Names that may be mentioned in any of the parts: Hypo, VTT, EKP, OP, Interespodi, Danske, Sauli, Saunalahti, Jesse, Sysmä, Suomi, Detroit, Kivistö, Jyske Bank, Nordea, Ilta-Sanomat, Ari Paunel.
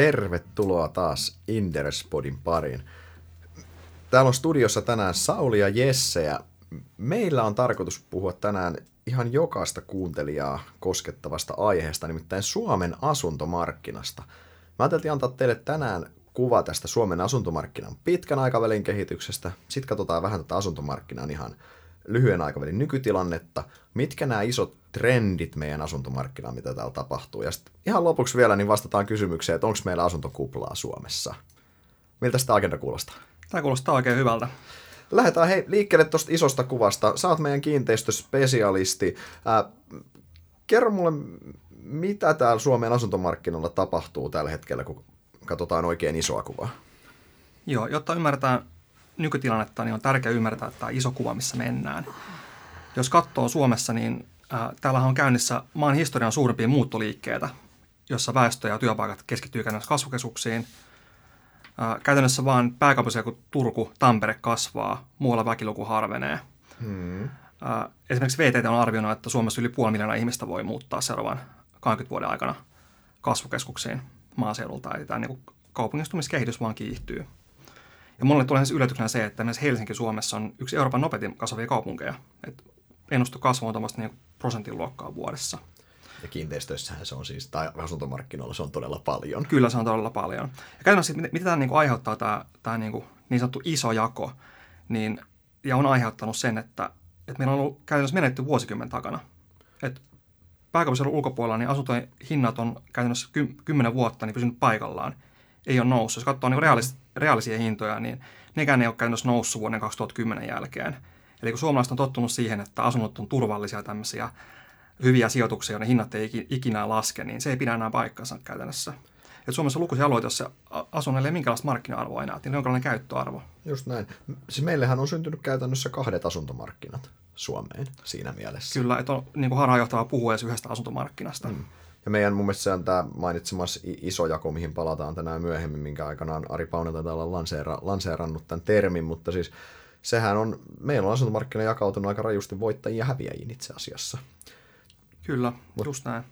tervetuloa taas Interespodin pariin. Täällä on studiossa tänään Sauli ja Jesse ja meillä on tarkoitus puhua tänään ihan jokaista kuuntelijaa koskettavasta aiheesta, nimittäin Suomen asuntomarkkinasta. Mä ajattelin antaa teille tänään kuva tästä Suomen asuntomarkkinan pitkän aikavälin kehityksestä. Sitten katsotaan vähän tätä asuntomarkkinan ihan lyhyen aikavälin nykytilannetta, mitkä nämä isot trendit meidän asuntomarkkinaan, mitä täällä tapahtuu. Ja sitten ihan lopuksi vielä niin vastataan kysymykseen, että onko meillä asuntokuplaa Suomessa. Miltä sitä agenda kuulostaa? Tämä kuulostaa oikein hyvältä. Lähdetään hei, liikkeelle tuosta isosta kuvasta. Sä oot meidän kiinteistöspesialisti. Kerro mulle, mitä täällä Suomen asuntomarkkinoilla tapahtuu tällä hetkellä, kun katsotaan oikein isoa kuvaa. Joo, jotta ymmärretään nykytilannetta, niin on tärkeää ymmärtää tämä iso kuva, missä mennään. Jos katsoo Suomessa, niin täällähän on käynnissä maan historian suurimpia muuttoliikkeitä, jossa väestö ja työpaikat keskittyy käytännössä kasvukeskuksiin. Käytännössä vaan pääkaupunkeja kuin Turku, Tampere kasvaa, muualla väkiluku harvenee. Esimerkiksi VTT on arvioinut, että Suomessa yli 500 000 ihmistä voi muuttaa seuraavan 20 vuoden aikana kasvukeskuksiin maaseudulta. Eli tämä niin kaupungistumiskehitys vaan kiihtyy. Ja monelle tulee yllätyksenä se, että myös Helsinki Suomessa on yksi Euroopan nopeiten kasvavia kaupunkeja. Ennustu kasvu on tuommoista niin prosentin luokkaa vuodessa. Ja kiinteistöissähän se on siis, tai asuntomarkkinoilla se on todella paljon. Kyllä se on todella paljon. Ja käytännössä, mitä tämä niin aiheuttaa, tämä niin sanottu iso jako, niin, ja on aiheuttanut sen, että meillä on ollut käytännössä menetty vuosikymmen takana. Pääkaupunkiseudun ulkopuolella niin asuntojen hinnat on käytännössä 10 vuotta niin pysynyt paikallaan. Ei ole noussut. Jos katsoo niin reaalisia hintoja, niin nekään ei ole käytännössä noussut vuoden 2010 jälkeen. Eli kun suomalaiset on tottunut siihen, että asunnot on turvallisia tämmöisiä hyviä sijoituksia, joiden hinnat ei ikinä laske, niin se ei pidä enää paikkansa käytännössä. Et Suomessa on lukuisia alueita, joissa asunnoilla ei minkäänlaista markkina-arvoa enää, niin jonkinlainen käyttöarvo. Just näin. Siis meillähän on syntynyt käytännössä 2 asuntomarkkinat Suomeen siinä mielessä. Kyllä, että on niin harhaanjohtavaa puhua edes yhdestä asuntomarkkinasta. Ja meidän mun mielestä se on tämä mainitsemassa iso jako, mihin palataan tänään myöhemmin, minkä aikanaan Ari Paunel on lanseerannut tämän termin, mutta siis sehän on, meillä on asuntomarkkina jakautunut aika rajusti voittajiin ja häviäjiin itse asiassa. Kyllä, just näin.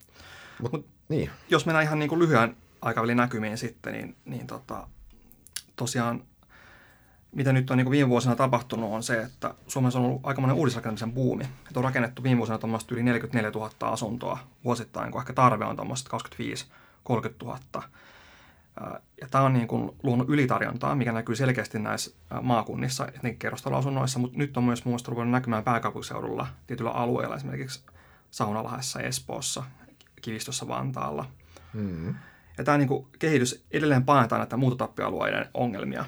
Niin. Jos mennään ihan niin kuin lyhyen aikavälin näkymiin sitten, niin tosiaan mitä nyt on niin kuin viime vuosina tapahtunut on se, että Suomessa on ollut aikamoinen uudisrakentamisen buumi. Että on rakennettu viime vuosina tuommoista yli 44 000 asuntoa vuosittain, kun ehkä tarve on tuommoista 25-30 000. Ja tämä on niin kuin luonut ylitarjontaa, mikä näkyy selkeästi näissä maakunnissa, etenkin kerrostaloasunnoissa, mutta nyt on myös muun muassa ruvennut näkymään pääkaupunkiseudulla tietyillä alueilla, esimerkiksi Saunalahdessa, Espoossa, Kivistössä, Vantaalla. Ja tämä niin kuin kehitys edelleen pahentaa näitä muuttotappioalueiden ongelmia.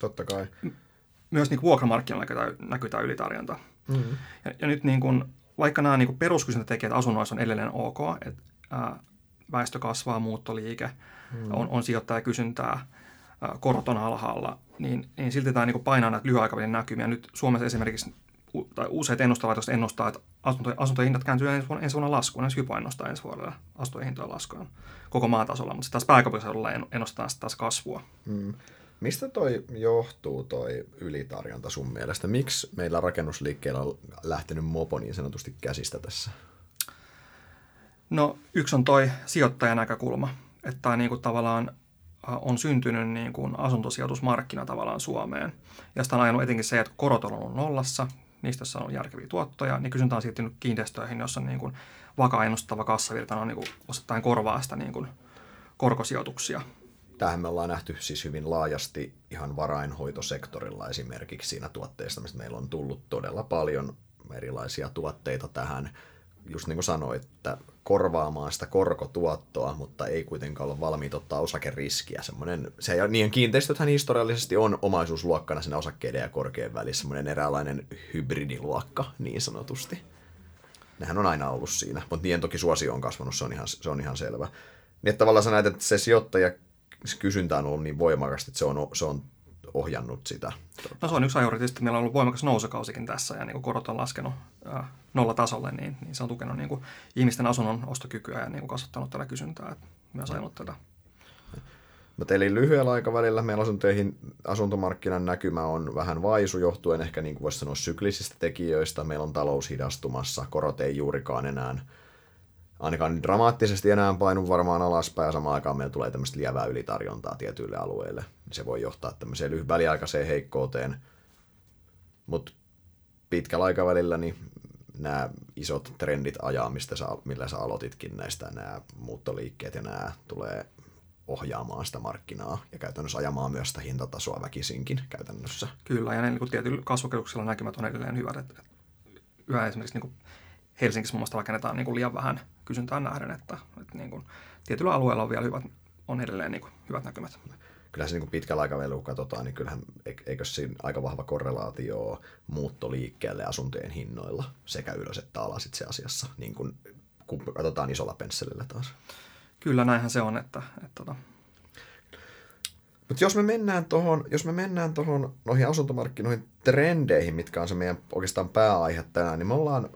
Totta kai. Myös niin kuin vuokramarkkinoilla näkyy tämä ylitarjonta. Ja nyt niin kuin, vaikka nämä niin kuin peruskysyntätekijät asunnoissa on edelleen ok, että väestö kasvaa, muuttoliike, on sijoittajakysyntää, korot on alhaalla, niin silti tämä niin painaa näitä lyhyaikavälin näkymiä. Nyt Suomessa esimerkiksi tai useat ennustalaitokset ennustaa, että asuntojen hinnat kääntyy ensi vuonna laskuun, ensi Hypo ennustaa ensi vuodelle asuntojen hintojen laskuun koko maatasolla, mutta sitten taas pääkaupunkiseudulla ennustetaan sitten taas kasvua. Mistä toi johtuu toi ylitarjonta sun mielestä? Miksi meillä rakennusliikkeellä on lähtenyt mopo niin sanotusti käsistä tässä? No yksi on toi sijoittajanäkökulma, että niinku tavallaan on syntynyt niin kuin asuntosijoitusmarkkina tavallaan Suomeen. Ja sitä on ajanut etenkin se, että kun korot on ollut nollassa, niistä on ollut järkeviä tuottoja, niin kysyntä on siirtynyt kiinteistöihin, jossa on niin kuin vakaa ennustava kassavirta on niin kuin osittain korvaa sitä niin kuin korkosijoituksia. Tämähän me ollaan nähty siis hyvin laajasti ihan varainhoitosektorilla esimerkiksi siinä tuotteista, mistä meillä on tullut todella paljon erilaisia tuotteita tähän. Just niin kuin sanoit, että korvaamaan sitä korkotuottoa, mutta ei kuitenkaan olla valmiita ottaa osakeriskiä. Niiden kiinteistöthän historiallisesti on omaisuusluokkana sen osakkeiden ja korkean välissä, semmoinen eräänlainen hybridiluokka niin sanotusti. Nehän on aina ollut siinä, mutta niiden toki suosio on kasvanut, se on ihan selvä. Niin tavallaan sä näet, että se sijoittajakysyntä on ollut niin voimakasta, että se on ohjannut sitä. No se on yksi ajuri, tietysti meillä on ollut voimakas nousukausikin tässä ja niin korot on laskenut nollatasolle, niin se on tukenut niin kuin ihmisten asunnon ostokykyä ja niin kuin kasvattanut tätä kysyntää, että myös ajanut tätä. Eli lyhyellä aikavälillä meillä asuntomarkkinan näkymä on vähän vaisu johtuen ehkä niin kuin voisi sanoa syklisistä tekijöistä. Meillä on talous hidastumassa, korot ei juurikaan enää ainakaan dramaattisesti enää painu varmaan alaspäin, ja samaan aikaan meillä tulee tämmöistä lievää ylitarjontaa tietyille alueille. Se voi johtaa tämmöiseen väliaikaiseen heikkouteen, mutta pitkällä aikavälillä niin nämä isot trendit ajaa, millä sä aloititkin näistä, nämä muuttoliikkeet ja nämä tulee ohjaamaan sitä markkinaa ja käytännössä ajamaan myös sitä hintatasoa väkisinkin käytännössä. Kyllä, ja ne niin tietyllä kasvukeskuksella näkymät on edelleen hyvät. Että yhä esimerkiksi niin Helsingissä muun muassa rakennetaan niin liian vähän kysyntään nähden, että niin kuin, tietyllä alueella on vielä hyvät, on edelleen niin hyvät näkymät. Kyllähän se niin pitkällä aikavälillä, kun katsotaan, niin kyllähän eikö siinä aika vahva korrelaatio muuttoliikkeelle ja asuntojen hinnoilla sekä ylös että alas itse asiassa, niin kun katsotaan isolla pensselillä taas. Kyllä, näinhän se on. Että. Mut jos me mennään tuohon noihin asuntomarkkinoihin trendeihin, mitkä on se meidän oikeastaan pääaihe tänään, niin me ollaan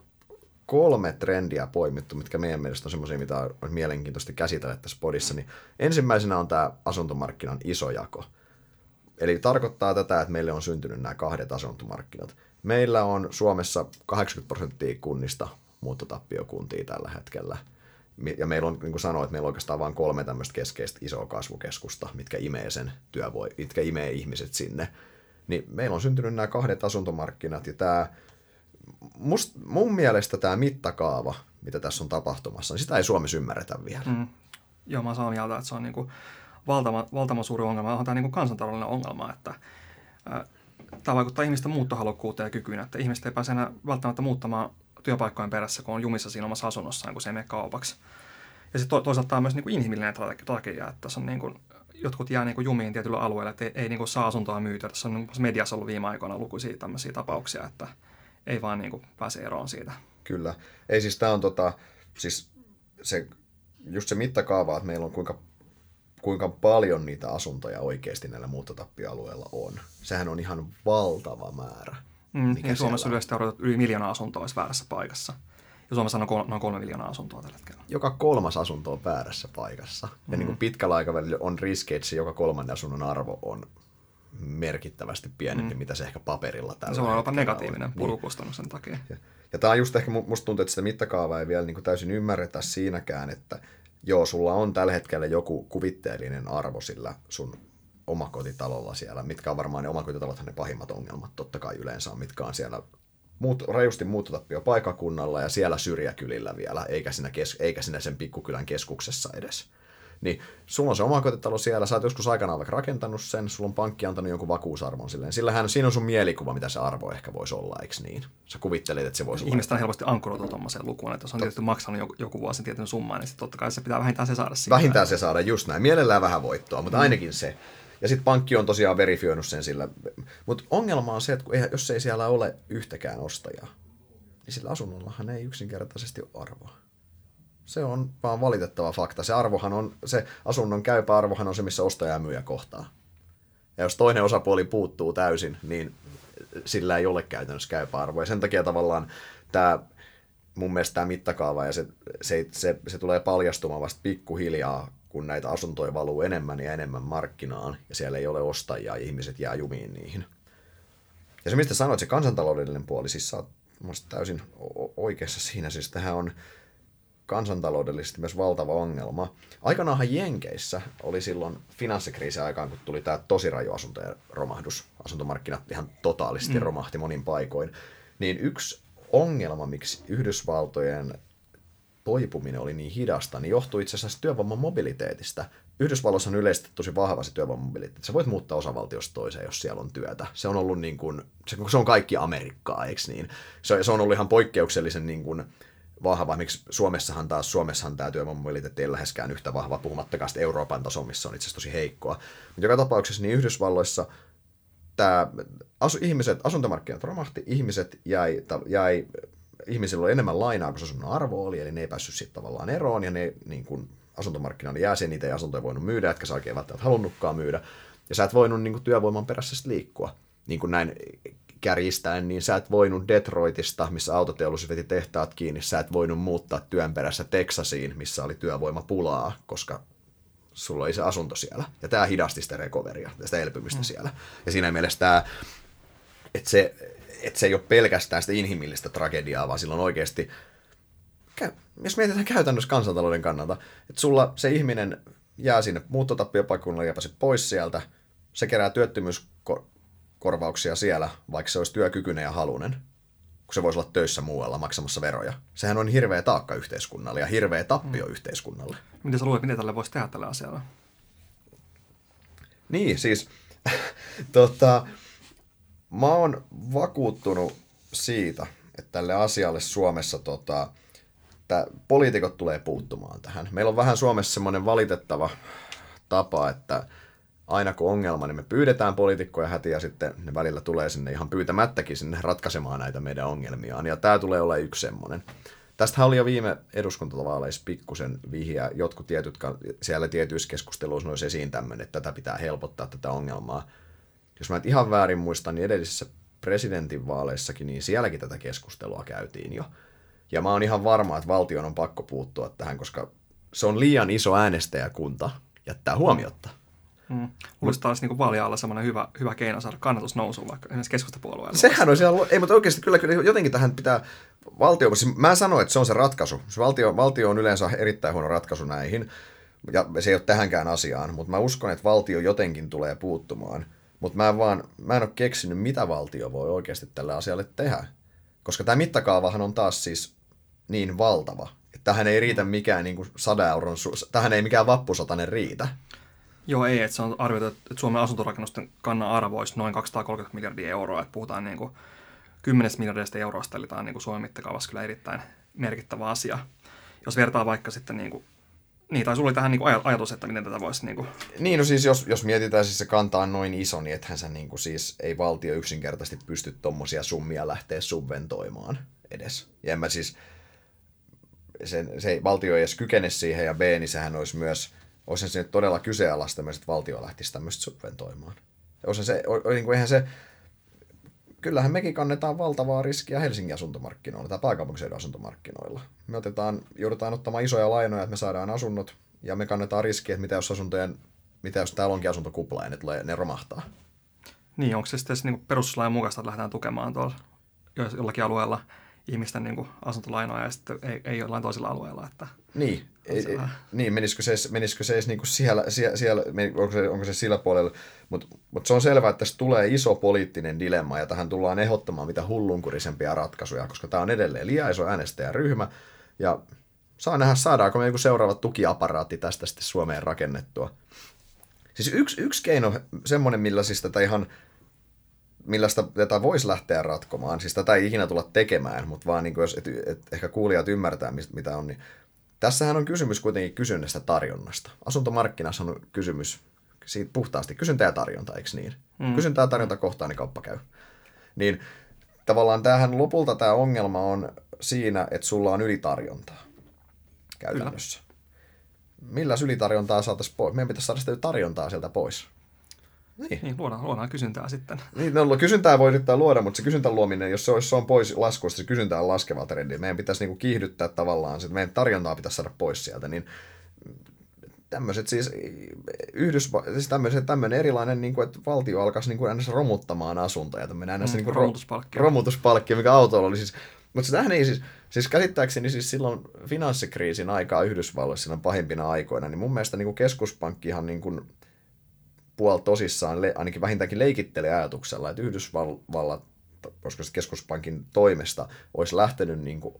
3 trendiä poimittu, mitkä meidän mielestä on semmoisia, mitä on mielenkiintoista käsitellä tässä podissa. Niin ensimmäisenä on tämä asuntomarkkinan isojako. Eli tarkoittaa tätä, että meille on syntynyt nämä 2 asuntomarkkinat. Meillä on Suomessa 80% kunnista muuttotappiokuntia tällä hetkellä. Ja meillä on, niin kuin sanoin, että meillä on oikeastaan vain 3 tämmöistä keskeistä isoa kasvukeskusta, mitkä imee ihmiset sinne. Niin meillä on syntynyt nämä 2 asuntomarkkinat, ja mun mielestä tämä mittakaava, mitä tässä on tapahtumassa, niin sitä ei Suomessa ymmärretä vielä. Joo, mä saan mieltä, että se on niin kuin valtavan suuri ongelma. Onhan tämä niin kuin kansantaloudellinen ongelma, että tämä vaikuttaa ihmisten muuttohalukkuuteen ja kykyyn, että ihmiset ei pääse enää välttämättä muuttamaan työpaikkojen perässä, kun on jumissa siinä omassa asunnossaan, kun se ei mene kaupaksi. Ja sitten toisaalta tämä on myös niin kuin inhimillinen tragedia, että tässä on niin kuin, jotkut jää niin kuin jumiin tietyllä alueella, että ei niin kuin saa asuntoa myytyä. Tässä on niin kuin mediassa ollut viime aikoina lukuisia tämmöisiä tapauksia, että ei vaan niin kuin pääse eroon siitä. Kyllä. Ei siis tämä on just se mittakaava, että meillä on kuinka paljon niitä asuntoja oikeasti näillä muuttotappioalueilla on. Sehän on ihan valtava määrä. Niin Suomessa yleisesti odotetaan yli 1 miljoonaa asuntoa olisi väärässä paikassa. Ja Suomessa on noin 3 miljoonaa asuntoa tällä hetkellä. Joka 3. asunto on väärässä paikassa. Ja niin kuin pitkällä aikavälillä on riski, että se joka 3. asunnon arvo on merkittävästi pienempi, mitä se ehkä paperilla tällä hetkellä on. Se on jopa negatiivinen purukustannus sen takia. Ja tämä on just ehkä, musta tuntuu, että sitä mittakaavaa ei vielä niin kuin täysin ymmärretä siinäkään, että joo, sulla on tällä hetkellä joku kuvitteellinen arvo sillä sun omakotitalolla siellä, mitkä on varmaan ne omakotitalothan ne pahimmat ongelmat totta kai yleensä on, mitkä on siellä rajusti muuttotappio paikakunnalla ja siellä syrjäkylillä vielä, eikä siinä sen pikkukylän keskuksessa edes. Niin sulla on se omakotitalo siellä, sä oot joskus aikanaan vaikka rakentanut sen, sulla on pankki antanut jonkun vakuusarvon silleen. Siinä on sun mielikuva, mitä se arvo ehkä voisi olla, eikö niin? Sä kuvittelet, että se voisi olla. Ihmiset on helposti ankkuroitu tuommoiseen lukuun, että jos on tietysti maksanut joku vuosi tietyn summan, niin totta kai se pitää vähintään se saada siitä. Vähintään se saada, just näin. Mielellään vähän voittoa, mutta ainakin se. Ja sitten pankki on tosiaan verifioinut sen sillä. Mutta ongelma on se, että jos ei siellä ole yhtäkään ostajaa, niin sillä asunnollahan ei yksinkertaisesti ole arvoa. Se on vaan valitettava fakta. Se asunnon käypä arvohan on se, missä ostaja ja myyjä kohtaa. Ja jos toinen osapuoli puuttuu täysin, niin sillä ei ole käytännössä käypä arvoa. Ja sen takia tavallaan mun mielestä tämä mittakaava ja se tulee paljastumaan vasta pikkuhiljaa, kun näitä asuntoja valuu enemmän ja enemmän markkinaan, ja siellä ei ole ostajia, ja ihmiset jää jumiin niihin. Ja se, mistä sanoit, se kansantaloudellinen puoli, siis sä oot täysin oikeassa siinä, siis tähän on kansantaloudellisesti myös valtava ongelma. Aikanaanhan Jenkeissä oli silloin finanssikriisin aikaan, kun tuli tämä tosi raju asuntojen romahdus, asuntomarkkinat ihan totaalisesti romahti monin paikoin, niin yksi ongelma, miksi Yhdysvaltojen toipuminen oli niin hidasta, niin johtui itse asiassa työvoiman mobiliteetistä. Yhdysvalloissa on yleisesti tosi vahva se työvoiman mobiliteetti. Sä voit muuttaa osavaltiosta toiseen, jos siellä on työtä. Se on ollut niin kuin, se on kaikki Amerikkaa, eikö niin? Se on ollut ihan poikkeuksellisen niin kuin vahva. Miksi Suomessahan tämä työvoiman mobiliteetti ei läheskään yhtä vahva, puhumattakaan sitten Euroopan tasolla, missä on itse asiassa tosi heikkoa. Mutta joka tapauksessa niin Yhdysvalloissa asuntomarkkinat romahti, ihmisillä oli enemmän lainaa kuin se asunnon arvo oli, eli ne ei päässyt sitten tavallaan eroon, ja ne niin kun asuntomarkkinoiden jäsenet ei asuntoja voinut myydä, etkä sä oikein välttämättä halunnutkaan myydä, ja sä et voinut niin kun työvoiman perässä sitten liikkua. Niin kun näin kärjistäen, niin sä et voinut Detroitista, missä autoteollisuus veti tehtaat kiinni, sä et voinut muuttaa työn perässä Teksasiin, missä oli työvoimapulaa, koska sulla oli se asunto siellä, ja tämä hidasti sitä recoveria, sitä elpymistä siellä. Ja siinä mielessä tämä, että se ei ole pelkästään sitä inhimillistä tragediaa, vaan sillä on oikeasti jos mietitään käytännössä kansantalouden kannalta, että sulla se ihminen jää sinne muuttotappiopaikkakunnalle, jääpä se pois sieltä, se kerää työttömyyskorvauksia siellä, vaikka se olisi työkykyinen ja halunen, kun se voisi olla töissä muualla maksamassa veroja. Sehän on hirveä taakka yhteiskunnalle ja hirveä tappio yhteiskunnalle. Miten sä luulet, mitä tälle voisi tehdä tällä asialla? Niin, siis mä oon vakuuttunut siitä, että tälle asialle Suomessa poliitikot tulee puuttumaan tähän. Meillä on vähän Suomessa semmoinen valitettava tapa, että aina kun ongelma, niin me pyydetään poliitikkoja hätiin ja sitten ne välillä tulee sinne ihan pyytämättäkin sinne ratkaisemaan näitä meidän ongelmiaan. Ja tämä tulee olemaan yksi semmoinen. Tästähän oli jo viime eduskuntavaaleissa pikkusen vihjeä. Jotkut siellä tietyissä keskusteluissa nousi esiin tämmöinen, että tätä pitää helpottaa tätä ongelmaa. Jos mä en ihan väärin muista, niin edellisissä presidentinvaaleissakin, niin sielläkin tätä keskustelua käytiin jo. Ja mä oon ihan varma, että valtion on pakko puuttua tähän, koska se on liian iso äänestäjäkunta jättää huomiotta. Olisi taas niin vaalia-alla semmoinen hyvä keino saada kannatus nousuun vaikka esimerkiksi keskustapuolueella. Sehän on siellä, ei, mutta oikeasti kyllä jotenkin tähän pitää valtio, siis mä sanon, että se on se ratkaisu. Se valtio on yleensä erittäin huono ratkaisu näihin, ja se ei ole tähänkään asiaan, mutta mä uskon, että valtio jotenkin tulee puuttumaan. Mutta mä en ole keksinyt, mitä valtio voi oikeasti tälle asialle tehdä, koska tämä mittakaavahan on taas siis niin valtava, että tähän ei riitä mikään niin kuin 100 euron, tähän ei mikään vappusatanen riitä. Joo, ei, että se on arvioitu, että Suomen asuntorakennusten kannan arvo olisi noin 230 miljardia euroa, että puhutaan niin kuin 10 miljardista eurosta, eli tämä on niin kuin Suomen mittakaavassa kyllä erittäin merkittävä asia. Jos vertaa vaikka sitten, tai sulla oli tähän niin kuin ajatus, että miten tätä voisi... Niin, kuin... niin no siis jos mietitään, siis se kanta on noin iso, niin ethän se niin kuin siis ei valtio yksinkertaisesti pysty tuommoisia summia lähteä subventoimaan edes. Ja en mä siis, se valtio ei edes kykene siihen, ja B, niin sehän olisi myös... Olisihan se nyt todella kyseenalaista, että valtio lähtisi tämmöistä subventoimaan. Kyllähän mekin kannetaan valtavaa riskiä Helsingin asuntomarkkinoilla tai pääkaupunkiseudun asuntomarkkinoilla. Me joudutaan ottamaan isoja lainoja, että me saadaan asunnot, ja me kannetaan riskiä, että mitä jos täällä onkin asuntokupla ja ne romahtaa. Niin, onko se sitten niin perustuslain mukaista, että lähdetään tukemaan tuolla jollakin alueella ihmisten niin asuntolainoja ja sitten ei jollain toisilla alueilla, että... Niin. Niin, menisikö se niin kuin siellä onko se sillä puolella, mutta se on selvää, että tässä tulee iso poliittinen dilemma ja tähän tullaan ehdottamaan mitä hullunkurisempia ratkaisuja, koska tämä on edelleen liian iso äänestäjäryhmä ja saa nähdä, saadaanko me joku seuraava tukiaparaatti tästä sitten Suomeen rakennettua. Siis yksi keino, semmoinen millä siis tätä voisi lähteä ratkomaan, siis tätä ei ikinä tulla tekemään, mutta vaan niin kuin jos ehkä kuulijat ymmärtää mitä on, niin tässähän on kysymys kuitenkin kysynnästä tarjonnasta. Asuntomarkkinassa on kysymys siitä puhtaasti kysyntä ja tarjonta, eikö niin? Kysyntä ja tarjonta kohtaan, niin kauppa käy. Niin tavallaan tämähän lopulta tämä ongelma on siinä, että sulla on ylitarjontaa käytännössä. Kyllä. Milläs ylitarjontaa saataisiin pois? Meidän pitäisi saada sitä tarjontaa sieltä pois. Niin, luodaan kysyntää sitten. Niin, kysyntää voi yrittää luoda, mutta se kysyntän luominen, jos se on pois laskuista, se kysyntää on laskeva trendi. Meidän pitäisi niinku kiihdyttää tavallaan, että meidän tarjontaa pitäisi saada pois sieltä. Niin tämmöiset siis, tämmöinen erilainen, niin kuin, että valtio alkaisi niin kuin romuttamaan asuntoja. Niin romutuspalkkia, mikä autolla oli siis. Mutta tämähän ei siis käsittääkseni siis silloin finanssikriisin aikaa Yhdysvalloissa silloin pahimpina aikoina, niin mun mielestä niin kuin keskuspankkihan... Niin kuin, puolella tosissaan ainakin vähintäänkin leikittelee ajatuksella, että Yhdysvallat, koska keskuspankin toimesta, olisi lähtenyt niin kuin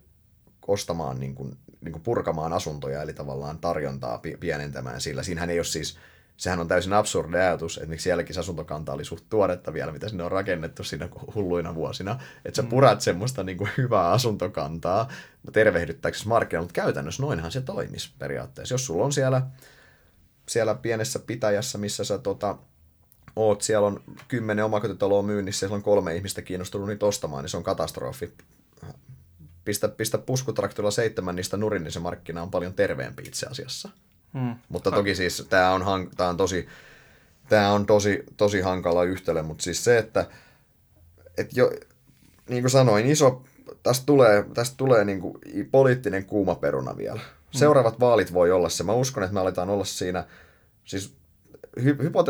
ostamaan, niin kuin purkamaan asuntoja, eli tavallaan tarjontaa pienentämään sillä. Siinähän ei ole siis, sehän on täysin absurdi ajatus, että miksi sielläkin asuntokanta oli suht tuoretta vielä, mitä sinne on rakennettu siinä hulluina vuosina, että sä purat semmoista niin kuin hyvää asuntokantaa tervehdyttääksesi markkinoilla, mutta käytännössä noinhan se toimisi periaatteessa. Jos sulla on siellä pienessä pitäjässä, missä sä oot, siellä on 10 omakotitaloa myynnissä, siellä on 3 ihmistä kiinnostunut niitä ostamaan, niin se on katastrofi. Pistä puskutraktorilla 7 niistä nurin, niin se markkina on paljon terveempi itse asiassa. Mutta toki siis tämä on tosi hankala yhtälö, mutta siis se, että jo, niin kuin sanoin, tästä tulee niin kuin poliittinen kuumaperuna vielä. Seuraavat vaalit voi olla se. Mä uskon, että me aletaan olla siinä. Siis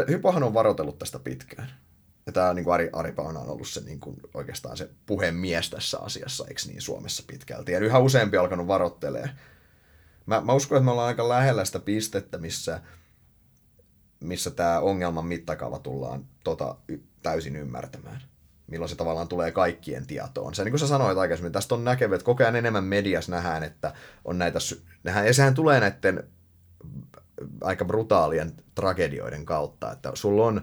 Hypohan on varoitellut tästä pitkään. Ja tämä niin Ari Paunel on ollut se, niin kuin, oikeastaan se puhemies tässä asiassa, eikö niin, Suomessa pitkälti. Ja yhä useampi alkanut varoittelee. Mä uskon, että me ollaan aika lähellä sitä pistettä, missä tämä ongelman mittakaava tullaan täysin ymmärtämään. Milloin se tavallaan tulee kaikkien tietoon. Se, niin kuin sä sanoit aikaisemmin, tästä on näkevä, että koko ajan enemmän mediassa nähdään, että on näitä... Ja sehän tulee näiden aika brutaalien tragedioiden kautta, että sulla on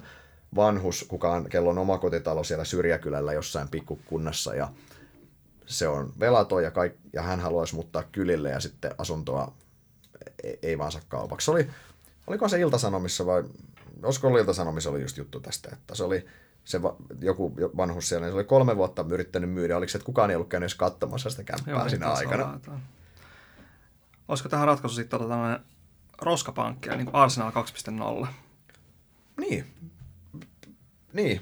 vanhus, kello on omakotitalo siellä syrjäkylällä jossain pikkukunnassa ja se on velaton ja hän haluaisi muuttaa kylille ja sitten asuntoa ei vaan saa kaupaksi. Oliko se Ilta-Sanomissa vai... Olisiko Ilta-Sanomissa oli just juttu tästä, että se oli... joku vanhus siellä, niin se oli 3 vuotta yrittänyt myydä. Oliko se, että kukaan ei ollut käynyt edes katsomassa sitä kämppää siinä aikana? Olisiko tähän ratkaisu sitten tämmöinen roskapankki, niin kuin Arsenal 2.0? Niin.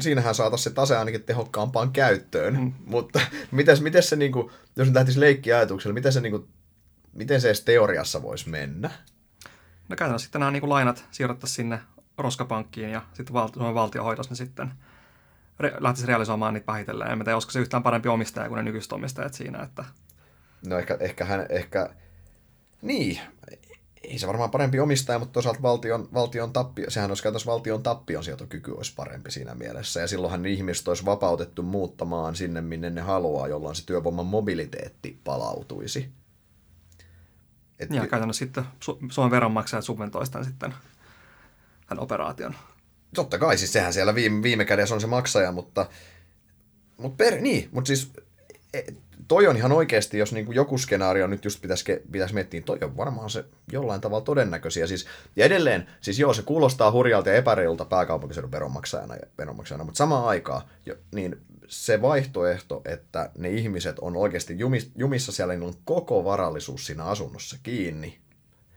Siinähän saataisiin se tase ainakin tehokkaampaan käyttöön. Mutta miten se, niin kuin, jos nyt lähtisi leikkiajatuksella, miten se edes teoriassa voisi mennä? No käytännössä sitten nämä niin kuin lainat siirrettäisiin sinne roskapankkiin ja sitten Suomen valtio hoitaisi ne sitten, lähtisi realisoimaan niitä vähitellen. En tiedä, olisiko se yhtään parempi omistaja kuin ne nykyiset omistajat siinä, että... No ehkä niin, ei se varmaan parempi omistaja, mutta toisaalta valtion tappio, sehän olisi käytössä valtion tappion sietokyky olisi parempi siinä mielessä. Ja silloinhan ne ihmiset olisi vapautettu muuttamaan sinne, minne ne haluaa, jolloin se työvoiman mobiliteetti palautuisi. Ja käytännössä sitten Suomen veronmaksajat subventoisivat sitten tämän operaation. Totta kai, siis sehän siellä viime kädessä on se maksaja, mutta siis toi on ihan oikeasti, jos niin kuin joku skenaario nyt just pitäisi miettiä, toi on varmaan se jollain tavalla todennäköisiä. Siis, ja edelleen, siis joo, se kuulostaa hurjalta ja epäreilulta pääkaupunkiseudun veronmaksajana, mutta samaan aikaan niin se vaihtoehto, että ne ihmiset on oikeasti jumissa siellä, niin on koko varallisuus siinä asunnossa kiinni.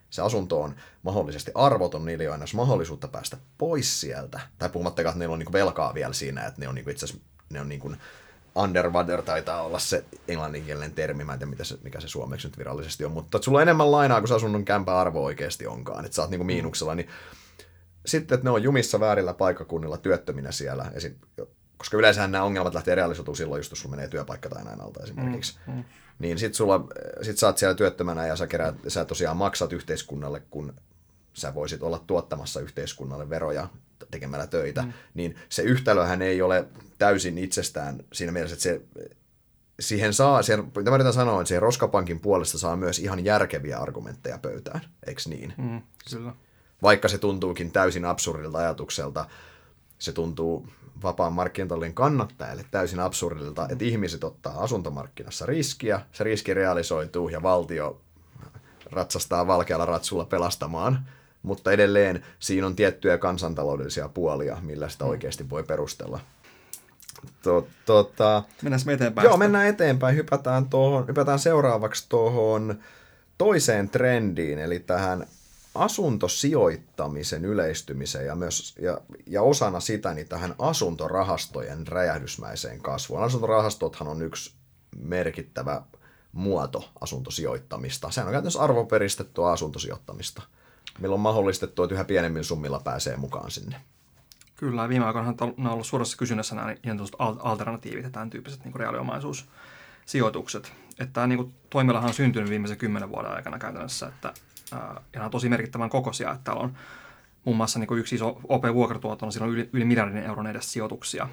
Se asunto on mahdollisesti arvoton, niillä ei ole aina mahdollisuutta päästä pois sieltä. Tai puhumattakaan, että niillä on niinku velkaa vielä siinä, että ne on niinku itse asiassa, ne on niinku underwater, taitaa olla se englanninkielinen termi, mä en tiedä mikä se suomeksi nyt virallisesti on, mutta sulla on enemmän lainaa kuin se asunnon kämpäarvo oikeasti onkaan, että sä oot niinku miinuksella. Niin... Sitten, että ne on jumissa väärillä paikkakunnilla työttöminä siellä, koska yleensähän nämä ongelmat lähtee realisoitumaan silloin, just jos sulla menee työpaikka tai näin alta esimerkiksi. Niin sit sä oot siellä työttömänä ja sä tosiaan maksat yhteiskunnalle, kun sä voisit olla tuottamassa yhteiskunnalle veroja tekemällä töitä. Niin se yhtälöhän ei ole täysin itsestään siinä mielessä, että mitä mä yritän sanoa, että siihen roskapankin puolesta saa myös ihan järkeviä argumentteja pöytään, eiks niin? Kyllä. Vaikka se tuntuukin täysin absurdilta ajatukselta, se tuntuu... vapaan markkinatalouden kannattajalle täysin absurdilta, että ihmiset ottaa asuntomarkkinassa riskiä, se riski realisoituu ja valtio ratsastaa valkealla ratsulla pelastamaan, mutta edelleen siinä on tiettyjä kansantaloudellisia puolia, millä sitä oikeasti voi perustella. Mennään eteenpäin. Joo, mennään eteenpäin. Hypätään seuraavaksi tuohon toiseen trendiin, eli tähän asuntosijoittamisen yleistymiseen ja osana sitä niin tähän asuntorahastojen räjähdysmäiseen kasvuun. Asuntorahastothan on yksi merkittävä muoto asuntosijoittamista. Sehän on käytännössä arvoperistettua asuntosijoittamista. Meillä on mahdollistettu, että yhä pienemmillä summilla pääsee mukaan sinne. Kyllä, viime aikoina on ollut suuressa kysynnässä nämä alternatiivit ja tämän tyyppiset niin kuin reaaliomaisuussijoitukset. Että tämä niin kuin toimialahan on syntynyt viimeisen 10 vuoden aikana käytännössä, että ja on tosi merkittävän kokoisia, että täällä on muun muassa niin kuin yksi iso OP-vuokratuoto, on silloin yli miljardin euron edes sijoituksia.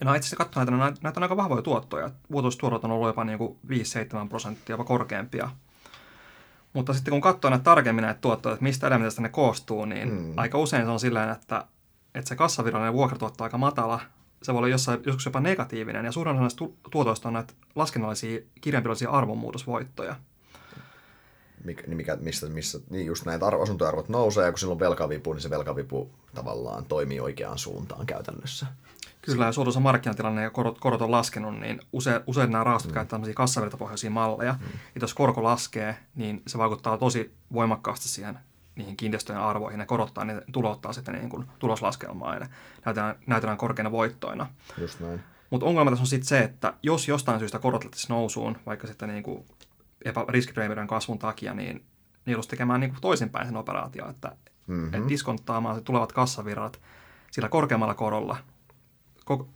Ja nämä itse asiassa katsotaan, että näitä on aika vahvoja tuottoja. Vuotuistuotot on ollut jopa niin kuin 5-7%, jopa korkeampia. Mutta sitten kun katsoo näitä tarkemmin näitä tuottoja, että mistä elementistä ne koostuu, niin aika usein se on silleen, että se kassavirallinen vuokratuotto on aika matala. Se voi olla joskus jopa negatiivinen, ja suurin osa näistä tuotoista on näitä laskennallisia kirjanpidollisia arvonmuutosvoittoja. Niin just näitä asuntoarvot nousee, ja kun silloin on velkavipu, niin se velkavipu tavallaan toimii oikeaan suuntaan käytännössä. Kyllä, ja suotuisa markkinatilanne ja korot on laskenut, niin usein nämä rahastot käyttävät tämmöisiä kassavirtapohjaisia malleja. Ja jos korko laskee, niin se vaikuttaa tosi voimakkaasti siihen niihin kiinteistöjen arvoihin, ja korottaa niitä, tulottaa sitten niin kuin tuloslaskelmaa, ja näytetään korkeina voittoina. Just näin. Mutta ongelma tässä on sitten se, että jos jostain syystä korot lähtisi nousuun, vaikka sitten niin kuin riskipreemioiden kasvun takia, niin niillä olisi tekemään niin toisinpäin sen operaatio, että diskonttaamaan tulevat kassavirrat sillä korkeammalla korolla,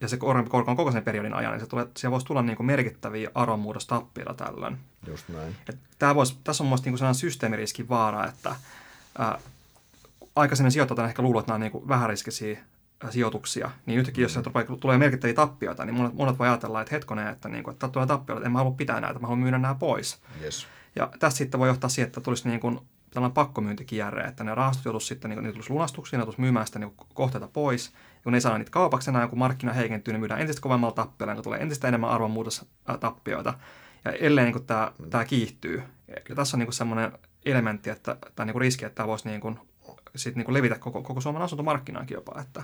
ja se korkeampi korko on koko sen periodin ajan, niin se voisi tulla niin kuin merkittäviä aronmuudostappioita tällöin. Just näin. Tässä on muista niin kuin sellainen systeemiriskin vaara, että aikaisemmin sijoittajat on ehkä luullut, että nämä on niin kuin vähäriskisiä sijoituksia, niin yhtäkkiä jos tulee merkittäviä tappioita, niin monet voi ajatella, että hetkonen, että tulee tappioita, että en mä halua pitää näitä, mä haluan myydä nämä pois. Yes. Ja tässä sitten voi johtaa siihen, että tulisi niin kuin tällainen pakkomyyntikierre, että ne rahastot joutuisi sitten, niitä tulisi lunastuksiin, ne joutuisi myymään sitä niin kuin kohteita pois. Kun ne ei saada niitä kaupaksi enää, kun markkina heikentyy, niin myydään entistä kovemmalla tappioilla, niin tulee entistä enemmän arvonmuutostappioita. Ja ellei niin kuin tämä kiihtyy. Ja tässä on niin kuin semmoinen elementti, että tämä niin kuin riski, että tämä voisi niin kuin sitten niin kuin levitä koko Suomen asuntomarkkinaankin jopa. Että.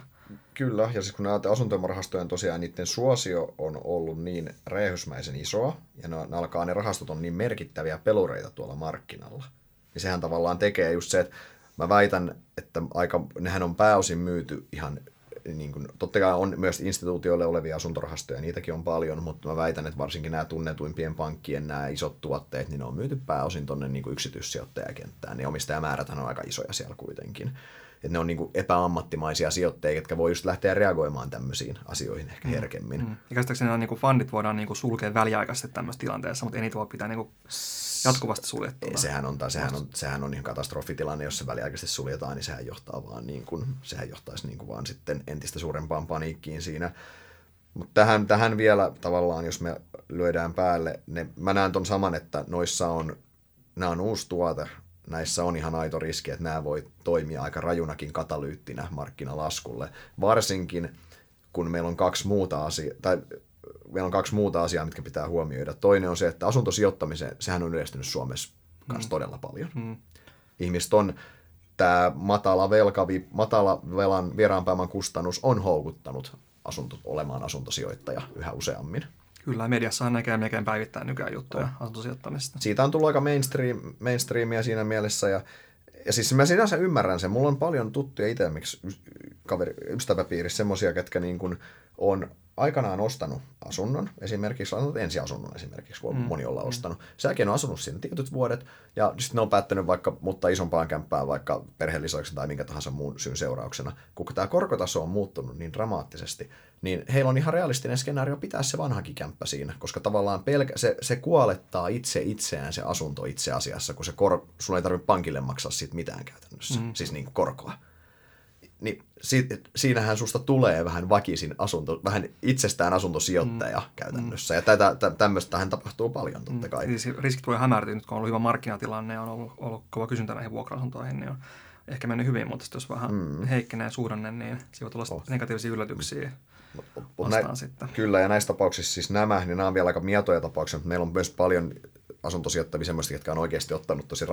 Kyllä, ja siis kun näitä asuntorahastojen tosiaan niiden suosio on ollut niin räjähdysmäisen isoa, ja ne rahastot on niin merkittäviä pelureita tuolla markkinalla, niin sehän tavallaan tekee just se, että mä väitän, että nehän on pääosin myyty ihan, niin kuin, totta kai on myös instituutioille olevia asuntorahastoja, niitäkin on paljon, mutta mä väitän, että varsinkin nämä tunnetuimpien pankkien nämä isot tuotteet, niin ne on myyty pääosin tuonne niin kuin yksityissijoittajakenttään. Ne omistajamääräthän on aika isoja siellä kuitenkin. Et ne on niin kuin epäammattimaisia sijoittajia, jotka voi just lähteä reagoimaan tämmöisiin asioihin ehkä herkemmin. Ja käsittääkseni nämä niin kuin fundit voidaan niin kuin sulkea väliaikaisesti tämmöisessä tilanteessa, mutta ei niitä voi pitää niin kuin jatkuvasti suljettuna. Sehän on ihan katastrofitilanne, jos se väliaikaisesti suljetaan, niin sehän johtaa vaan niin kuin, sehän johtaisi niin kuin vaan sitten entistä suurempaan paniikkiin siinä. Mutta tähän vielä tavallaan, jos me lyödään päälle, mä näen ton saman, että nämä on uusi tuote. Näissä on ihan aito riski, että nämä voi toimia aika rajunakin katalyyttinä markkinalaskulle. Varsinkin, kun meillä on kaksi muuta asiaa, mitkä pitää huomioida. Toinen on se, että asuntosijoittaminen, sehän on yleistynyt Suomessa kanssa todella paljon. Ihmiset on, tämä matala velan vieraanpääoman kustannus on houkuttanut olemaan asuntosijoittaja yhä useammin. Kyllä, mediassa näkee melkein päivittäin nykyään juttuja asuntosijoittamisesta. Siitä on tullut aika mainstreamia siinä mielessä. Ja siis mä sinänsä ymmärrän sen. Mulla on paljon tuttuja itse, miksi ystäväpiirissä semmoisia, ketkä niin kuin on aikanaan ostanut asunnon. Esimerkiksi ensiasunnon esimerkiksi, kun moni ollaan ostanut. Säkin on asunut siinä tietyt vuodet. Ja sitten ne on päättänyt vaikka muuttaa isompaan kämppään vaikka perheellisäyksen tai minkä tahansa muun syyn seurauksena. Kun tämä korkotaso on muuttunut niin dramaattisesti, niin heillä on ihan realistinen skenaario pitää se vanhakin kämppä siinä, koska tavallaan se kuolettaa itseään se asunto itse asiassa, kun sulla ei tarvitse pankille maksaa siitä mitään käytännössä, siis niin kuin korkoa. Niin siinähän susta tulee vähän vakisin vähän itsestään asuntosijoittaja käytännössä, ja tämmöistähän tapahtuu paljon totta kai. Siis riskit voi hämärtyä nyt, kun on ollut hyvä markkinatilanne ja on ollut kova kysyntä näihin vuokra-asuntoihin, niin on ehkä mennyt hyvin, mutta jos vähän heikkenee suhdanne, niin siinä voi tulla negatiivisia yllätyksiä vastaan sitten. Kyllä, ja näissä tapauksissa siis nämä on vielä aika mietoja tapauksia, mutta meillä on myös paljon asuntosijoittavia semmoista, jotka on oikeasti ottanut tosi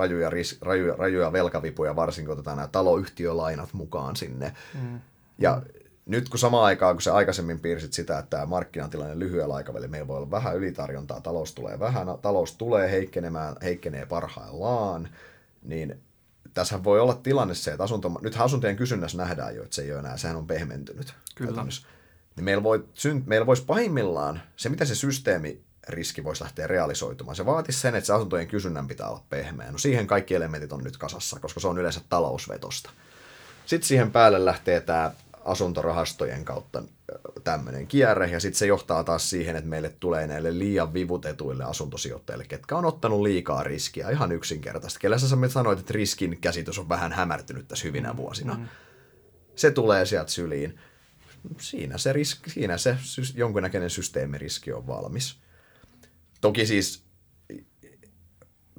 rajuja velkavipuja, varsinkin kun otetaan nämä taloyhtiölainat mukaan sinne. Ja nyt kun samaan aikaan, kun sä aikaisemmin piirsit sitä, että tämä markkinatilanne lyhyellä aikavälillä, meillä voi olla vähän ylitarjontaa, talous tulee heikkenee parhaillaan, niin tässä voi olla tilanne se, että nythän asuntojen kysynnässä nähdään jo, että se ei ole enää, sehän on pehmentynyt. Kyllä. Niin meillä voisi pahimmillaan, se mitä se systeemiriski voisi lähteä realisoitumaan, se vaatisi sen, että se asuntojen kysynnän pitää olla pehmeä. No siihen kaikki elementit on nyt kasassa, koska se on yleensä talousvetosta. Sitten siihen päälle lähtee tämä asuntorahastojen kautta tämmöinen kierre, ja sitten se johtaa taas siihen, että meille tulee näille liian vivutetuille asuntosijoittajille, ketkä on ottanut liikaa riskiä ihan yksinkertaisesti. Kellä sä sanoit, että riskin käsitys on vähän hämärtynyt tässä hyvinä vuosina. Se tulee sieltä syliin. Siinä se jonkinnäköinen systeemiriski on valmis. Toki siis,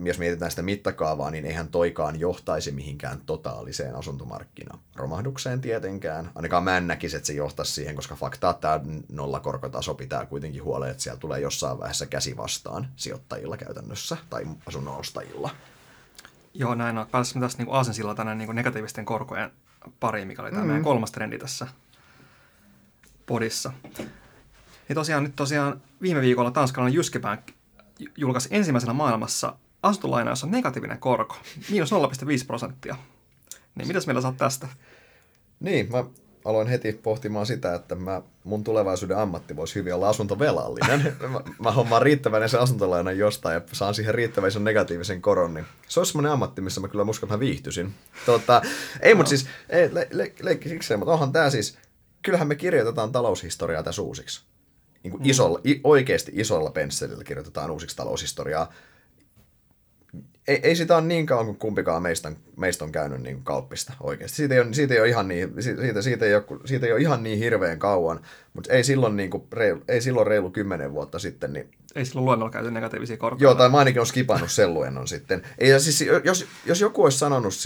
jos mietitään sitä mittakaavaa, niin eihän toikaan johtaisi mihinkään totaaliseen asuntomarkkinaromahdukseen tietenkään. Ainakaan mä en näkisi, että se johtaisi siihen, koska faktaa tämä nollakorkotaso pitää kuitenkin huolehtia, että siellä tulee jossain vaiheessa käsi vastaan sijoittajilla käytännössä tai asunnonostajilla. Joo, näin on. Pääsisimme tässä niin aasinsilla tänne niin negatiivisten korkojen pariin, mikä oli tämä meidän kolmas trendi tässä podissa. Ja tosiaan viime viikolla tanskalainen Jyske Bank julkaisi ensimmäisenä maailmassa asuntolaina, jossa on negatiivinen korko, miinus 0,5%. Niin mitäs meillä saat tästä? Niin, mä aloin heti pohtimaan sitä, että mun tulevaisuuden ammatti voisi hyvin olla asuntovelallinen. mä hommaan riittävän sen asuntolainan jostain ja saan siihen riittävän sen negatiivisen koron. Niin se olisi semmoinen ammatti, missä mä kyllä uskon, että mä viihtyisin. Ei, mutta siis, onhan tämä siis kyllähän me kirjoitetaan taloushistoriaa tässä uusiksi. Niin kuin isolla, oikeasti isolla pensselillä kirjoitetaan uusiksi taloushistoriaa. Ei sitä ole niin kauan kuin kumpikaan meistä on käynyt niin kuin kauppista oikeasti. Siitä ei ole ihan niin hirveän kauan, mutta ei silloin reilu 10 vuotta sitten. Niin... Ei silloin luennolla käyty negatiivisia korkoja. Joo, tai mä ainakin olen skipannut sen luennon sitten. Ei, siis, jos joku olisi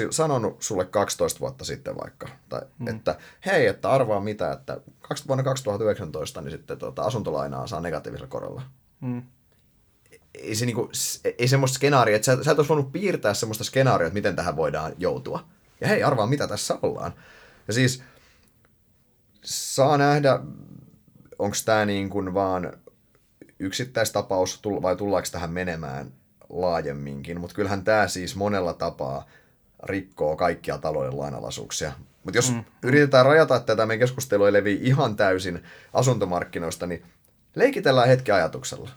sanonut sulle 12 vuotta sitten vaikka, tai, että hei, että arvaa mitä, että vuonna 2019 niin sitten asuntolainaa saa negatiivisella korolla. Ei semmoista skenaaria, että sä et olisi voinut piirtää semmoista skenaariota, että miten tähän voidaan joutua. Ja hei, arvaa mitä tässä ollaan. Ja siis saa nähdä, onko tämä niin kuin vaan yksittäistapaus vai tullaanko tähän menemään laajemminkin. Mutta kyllähän tämä siis monella tapaa rikkoo kaikkia talouden lainalaisuuksia. Mutta jos yritetään rajata, että tämä meidän keskustelu ei leviä ihan täysin asuntomarkkinoista, niin leikitellään hetki ajatuksella.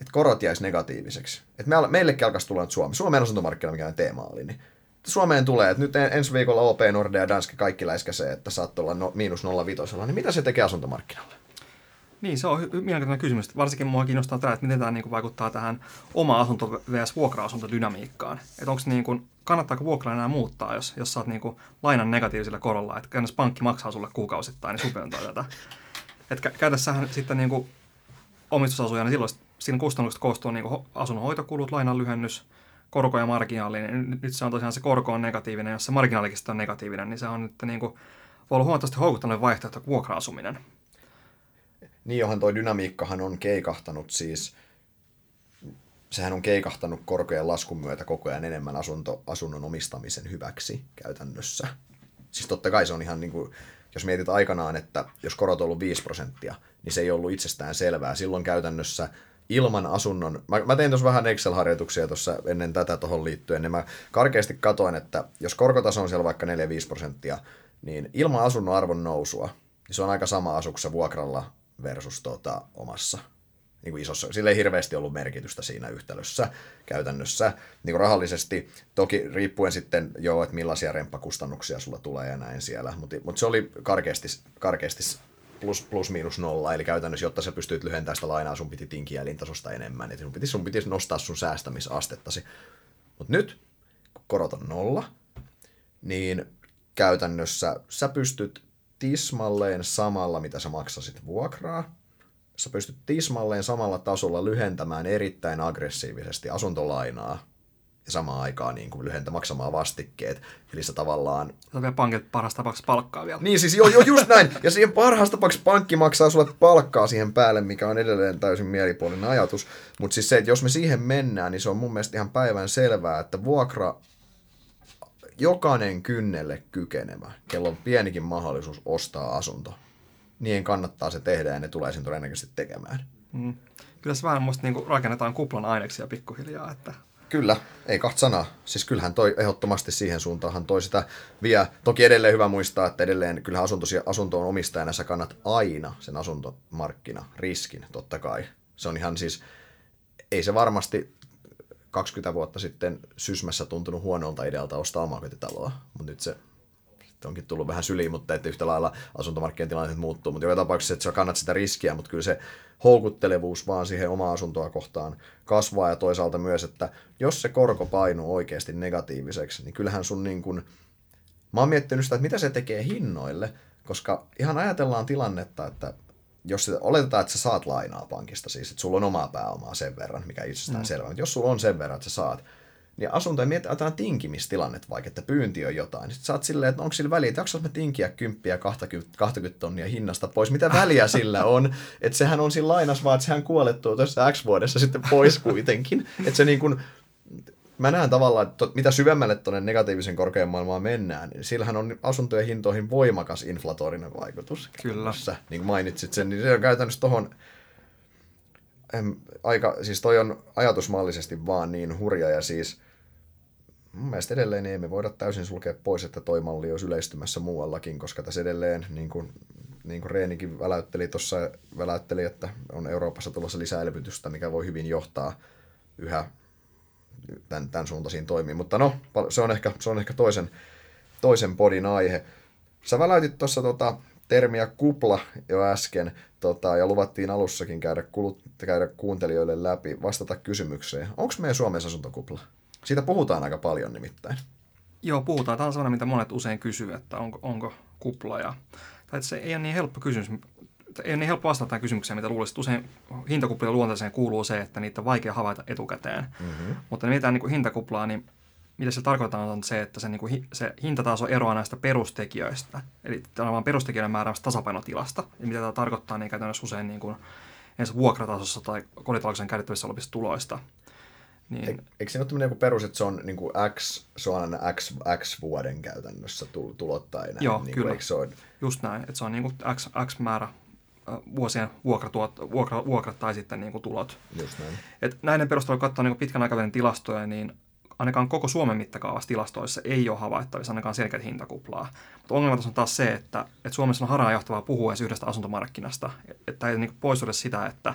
Että korot jäisi negatiiviseksi. Että meillekin alkaisi tulla nyt Suomen asuntomarkkina, mikä teema oli, niin Suomeen tulee, että nyt ensi viikolla OP, Nordea ja Danske kaikki läiskäsee, että saat olla -0,5, niin mitä se tekee asuntomarkkinalle? Niin, se on mielenkiintoinen kysymys. Varsinkin minua kiinnostaa tämä, että miten tämä niinku vaikuttaa tähän oma asunto vs. vuokra-asuntodynamiikkaan. Että onko niinku, kannattaako vuokraa enää muuttaa, jos saat niinku lainan negatiivisella korolla, että käännös pankki maksaa sulle kuukausittain, niin supeentaa tätä. Että käytässähän sitten niinku omistusasujana, niin silloin siinä kustannuksesta koostuu niin asunnon hoitokulut, lainan lyhennys, korko ja marginaali. Nyt se on tosiaan se korko on negatiivinen, jos se marginaalikin on negatiivinen, niin se on nyt niin kuin, voi olla huomattavasti houkuttanut vaihtoehto kuin vuokra-asuminen. Niin johan toi dynamiikkahan on keikahtanut siis, sehän on keikahtanut korkojen laskun myötä koko ajan enemmän asunnon omistamisen hyväksi käytännössä. Siis totta kai se on ihan niin kuin, jos mietit aikanaan, että jos korot on ollut 5%, niin se ei ollut itsestään selvää. Silloin käytännössä ilman asunnon... Mä tein tuossa vähän Excel-harjoituksia tuossa ennen tätä tuohon liittyen, niin mä karkeasti katoin, että jos korkotaso on siellä vaikka 4-5%, niin ilman asunnon arvon nousua, niin se on aika sama asuksessa vuokralla versus omassa. Niin kuin isossa. Sillä ei hirveästi ollut merkitystä siinä yhtälössä käytännössä. Niin kuin rahallisesti, toki riippuen sitten joo, että millaisia remppakustannuksia sulla tulee ja näin siellä, mutta se oli karkeasti plus miinus nolla, eli käytännössä, jotta sä pystyt lyhentämään sitä lainaa, sun piti tinkiä elintasosta enemmän, eli sun piti nostaa sun säästämisastettasi. Mutta nyt, kun korot on 0, niin käytännössä sä pystyt tismalleen samalla, mitä sä maksasit vuokraa, sä pystyt tismalleen samalla tasolla lyhentämään erittäin aggressiivisesti asuntolainaa ja samaan aikaan niin kuin maksamaan vastikkeet. Eli se tavallaan... Sä vielä pankit parhaassa tapauksessa palkkaa vielä. Niin siis joo, just näin. Ja siihen parhaassa tapauksessa pankki maksaa sulle palkkaa siihen päälle, mikä on edelleen täysin mielipuolinen ajatus. Mutta siis se, että jos me siihen mennään, niin se on mun mielestä ihan päivän selvää, että vuokra jokainen kynnelle kykenevä, kello on pienikin mahdollisuus ostaa asunto. Niin kannattaa se tehdä ja ne tulee sen todennäköisesti tekemään. Kyllä se vähän musta niinku rakennetaan kuplan aineksia pikkuhiljaa. Että... Kyllä, ei kahta sanaa. Siis kyllähän toi ehdottomasti siihen suuntaanhan toi sitä vie. Toki edelleen hyvä muistaa, että edelleen kyllähän asuntoon omistajana sä kannat aina sen asuntomarkkinariskin, totta kai. Se on ihan siis, ei se varmasti 20 vuotta sitten Sysmässä tuntunut huonolta idealta ostaa omakotitaloa, mutta nyt se... onkin tullut vähän syliin, mutta ettei yhtä lailla asuntomarkkinatilanteet muuttuu. Mutta joka tapauksessa, että sä kannat sitä riskiä, mutta kyllä se houkuttelevuus vaan siihen omaa asuntoa kohtaan kasvaa. Ja toisaalta myös, että jos se korko painuu oikeasti negatiiviseksi, niin kyllähän sun niin kuin... Mä oon miettinyt sitä, että mitä se tekee hinnoille, koska ihan ajatellaan tilannetta, että jos oletetaan, että sä saat lainaa pankista, siis että sulla on omaa pääomaa sen verran, mikä itsestään selvä, mutta jos sulla on sen verran, että sä saat, niin asuntoja mietitään tinkimistilannetta vaikka, että pyynti on jotain. Sitten sä oot silleen, että onko sillä väliä, että onko mä tinkiä 10-20 tonnia hinnasta pois. Mitä väliä sillä on? Että sehän on siinä lainas vaan, että sehän kuolettuu tuossa X vuodessa sitten pois kuitenkin. Että se niin kuin, mä näen tavallaan, että mitä syvemmälle tuonne negatiivisen korkean maailmaan mennään, niin sillähän on asuntojen hintoihin voimakas inflatorinen vaikutus. Kyllä. Niin kuin mainitsit sen, niin se on käytännössä tohon... Siis toi on ajatusmallisesti vaan niin hurja ja siis... Mun mielestä edelleen ei me voida täysin sulkea pois, että toi malli olisi yleistymässä muuallakin, koska tässä edelleen, niin kuin Reenikin väläytteli, että on Euroopassa tulossa lisäelvytystä, mikä voi hyvin johtaa yhä tämän suuntaisiin toimiin. Mutta no, se on ehkä toisen podin aihe. Sä väläytit tuossa termiä kupla jo äsken, ja luvattiin alussakin käydä kuuntelijoille läpi, vastata kysymykseen. Onko meidän Suomessa asuntokupla? Siitä puhutaan aika paljon nimittäin. Joo, puhutaan. Tämä on sellainen, mitä monet usein kysyy, että onko kupla. Tai se ei ole niin helppo kysymys. Ei ole niin helppo vastata tähän kysymykseen, mitä luulisit. Usein hintakuplien luonteeseen kuuluu se, että niitä on vaikea havaita etukäteen. Mm-hmm. Mutta ne mietitään niin hintakuplaa, niin mitä se tarkoittaa on se, että se hintataso eroaa näistä perustekijöistä. Eli tavallaan perustekijöiden määräämästä tasapainotilasta. Ja mitä tämä tarkoittaa, niin käytännössä usein niin kuin ensin vuokratasossa tai kotitalouksen käytettävissä olevista tuloista. Niin. Eikö siinä ole tämmöinen joku perus, että se on, niin kuin X, se on aina X vuoden käytännössä tulot tai näin? Joo, niin kyllä. Eikö se on... Just näin, että se on niin kuin X määrä vuosien vuokrat tai sitten niin kuin tulot. Just näin. Et näiden perusteella, kun katsoo niin kuin pitkän aikavälin tilastoja, niin ainakaan koko Suomen mittakaavassa tilastoissa ei ole havaittavissa ainakaan selkeät hintakuplaa. Mutta ongelma tässä on taas se, että Suomessa on harhaanjohtavaa puhua edes yhdestä asuntomarkkinasta. Että ei niin kuin poissuude sitä, että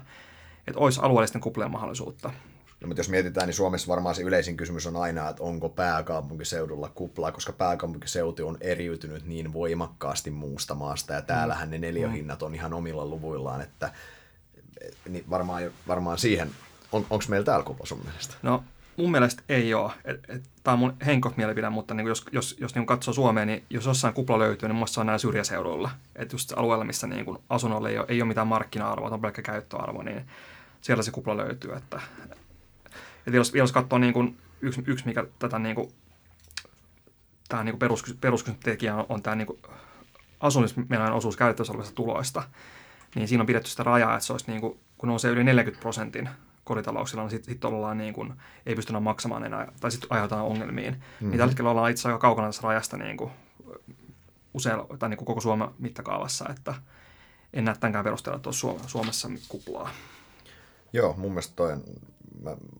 olisi alueellisten kuplien mahdollisuutta. No, mutta jos mietitään, niin Suomessa varmaan se yleisin kysymys on aina, että onko pääkaupunkiseudulla kuplaa, koska pääkaupunkiseutu on eriytynyt niin voimakkaasti muusta maasta, ja täällähän ne neliöhinnat on ihan omilla luvuillaan, että niin varmaan siihen, onko meillä täällä kupla sun mielestä? No mun mielestä ei ole. Tämä on mun henkot mielipide, mutta niin jos niin katsoo Suomea, niin jos jossain kupla löytyy, niin mun mielestä se on näillä syrjäseuduilla. Että just alueella, missä niin asunnolla ei ole mitään markkina-arvoa, on pelkkä käyttöarvo, niin siellä se kupla löytyy, että... Et jos katsoo niin kuin yksi mikä tätä niinku tää niinku peruskysymystekijä on tämä niinku asumismenojen osuus käytettävissä olevista tuloista, niin siinä on pidetty sitä rajaa, että se olisi niinku, kun nousee yli 40% kotitalouksilla, niin sitten ollaan niin kuin, ei pystytä maksamaan enää tai sitten aiheutetaan ongelmiin. Niin tällä hetkellä ollaan itse aika kaukana tässä rajasta niinku usein tai niinku koko Suomen mittakaavassa, että en näe tämänkään perusteella tuossa Suomessa kuplaa. Joo, mun mielestä toi on,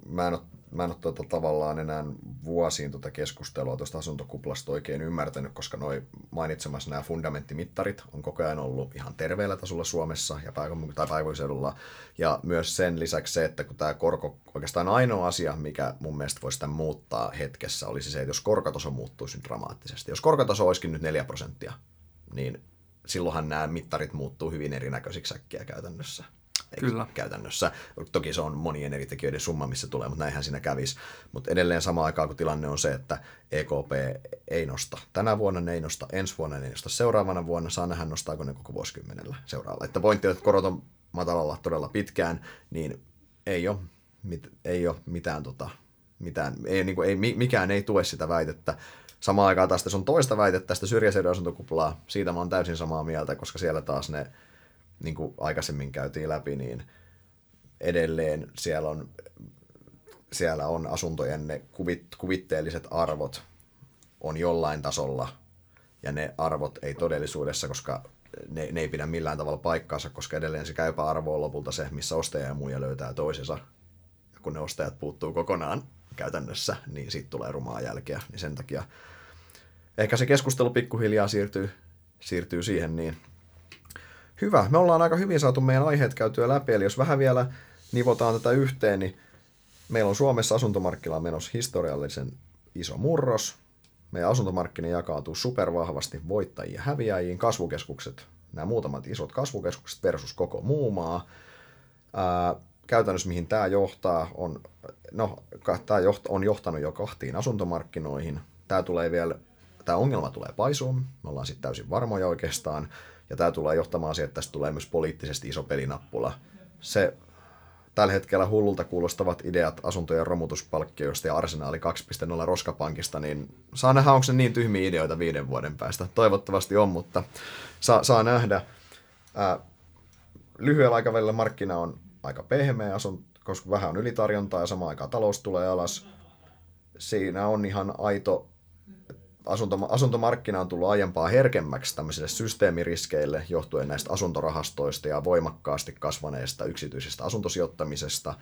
mä en ole tavallaan enää vuosiin keskustelua tuosta asuntokuplasta oikein ymmärtänyt, koska noi mainitsemassa nämä fundamenttimittarit on koko ajan ollut ihan terveellä tasolla Suomessa ja pääkaupunkiseudulla. Ja myös sen lisäksi se, että kun tämä korko, oikeastaan ainoa asia, mikä mun mielestä voisi sitä muuttaa hetkessä, olisi se, että jos korkotaso muuttuisi dramaattisesti. Jos korkotaso olisikin nyt 4%, niin silloinhan nämä mittarit muuttuu hyvin erinäköisiksi äkkiä käytännössä. Kyllä. Käytännössä. Toki se on monien eri tekijöiden summa, missä tulee, mutta näinhän siinä kävisi. Mutta edelleen samaan aikaan, kun tilanne on se, että EKP ei nosta tänä vuonna, ne ei nosta ensi vuonna, ne ei nosta seuraavana vuonna, saa nähdä nostaako ne koko vuosikymmenellä seuraavalla. Että pointti on, että korot on matalalla todella pitkään, niin ei ole mitään, mikään ei tue sitä väitettä. Samaan aikaan taas tässä on toista väitettä, tästä syrjäseudun asuntokuplaa, siitä mä oon täysin samaa mieltä, koska siellä taas ne... Niin kuin aikaisemmin käytiin läpi, niin edelleen siellä on asuntojen ne kuvitteelliset arvot on jollain tasolla, ja ne arvot ei todellisuudessa, koska ne ei pidä millään tavalla paikkaansa, koska edelleen se käypä arvo on lopulta se, missä ostaja ja muuja löytää toisensa. Ja kun ne ostajat puuttuu kokonaan käytännössä, niin siitä tulee rumaa jälkeä. Niin sen takia ehkä se keskustelu pikkuhiljaa siirtyy siihen niin. Hyvä. Me ollaan aika hyvin saatu meidän aiheet käytyä läpi, eli jos vähän vielä nivotaan tätä yhteen, niin meillä on Suomessa asuntomarkkilla menossa historiallisen iso murros. Meidän asuntomarkkina jakautuu supervahvasti voittajiin ja häviäjiin. Kasvukeskukset, nämä muutamat isot kasvukeskukset versus koko muu maa. Käytännössä mihin tämä johtaa, on johtanut jo kahtiin asuntomarkkinoihin. Tämä ongelma tulee paisuun, me ollaan sitten täysin varmoja oikeastaan. Ja tämä tulee johtamaan siihen, että tästä tulee myös poliittisesti iso pelinappula. Se tällä hetkellä hullulta kuulostavat ideat asuntojen romutuspalkkioista ja Arsenaali 2.0 roskapankista, niin saa nähdä, onko ne niin tyhmiä ideoita 5 vuoden päästä. Toivottavasti on, mutta saa nähdä. Lyhyellä aikavälillä markkina on aika pehmeä, koska vähän on ylitarjontaa ja samaan aikaan talous tulee alas. Siinä on ihan aito... Asuntomarkkina on tullut aiempaa herkemmäksi tämmöisille systeemiriskeille johtuen näistä asuntorahastoista ja voimakkaasti kasvaneesta yksityisestä asuntosijoittamisesta.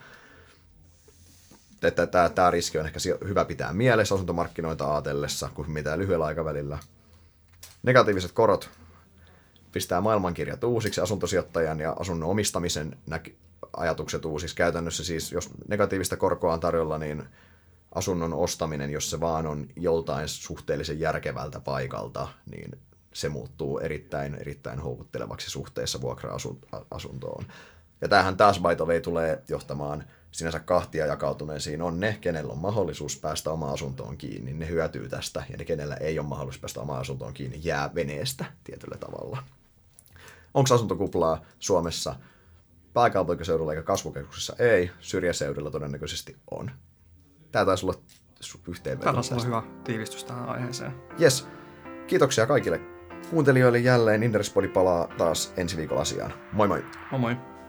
Tämä riski on ehkä hyvä pitää mielessä asuntomarkkinoita ajatellessa kuin mitä lyhyellä aikavälillä. Negatiiviset korot pistää maailmankirjat uusiksi, asuntosijoittajan ja asunnon omistamisen ajatukset uusiksi. Käytännössä siis, jos negatiivista korkoa on tarjolla, niin asunnon ostaminen, jos se vaan on joltain suhteellisen järkevältä paikalta, niin se muuttuu erittäin houkuttelevaksi suhteessa vuokra-asuntoon. Ja tämähän taas by the way tulee johtamaan sinänsä kahtia jakautuneisiin. On ne, kenellä on mahdollisuus päästä omaan asuntoon kiinni, ne hyötyy tästä, ja ne, kenellä ei ole mahdollisuus päästä omaan asuntoon kiinni, jää veneestä tietyllä tavalla. Onko asuntokuplaa Suomessa? Pääkaupunkiseudulla eikä kasvukeskuksissa ei, syrjäseudulla todennäköisesti on. Tämä taisi olla yhteenveto. Tämä on hyvä tiivistys tähän aiheeseen. Yes. Kiitoksia kaikille kuuntelijoille jälleen. Interespodi palaa taas ensi viikolla asiaan. Moi moi! Moi moi!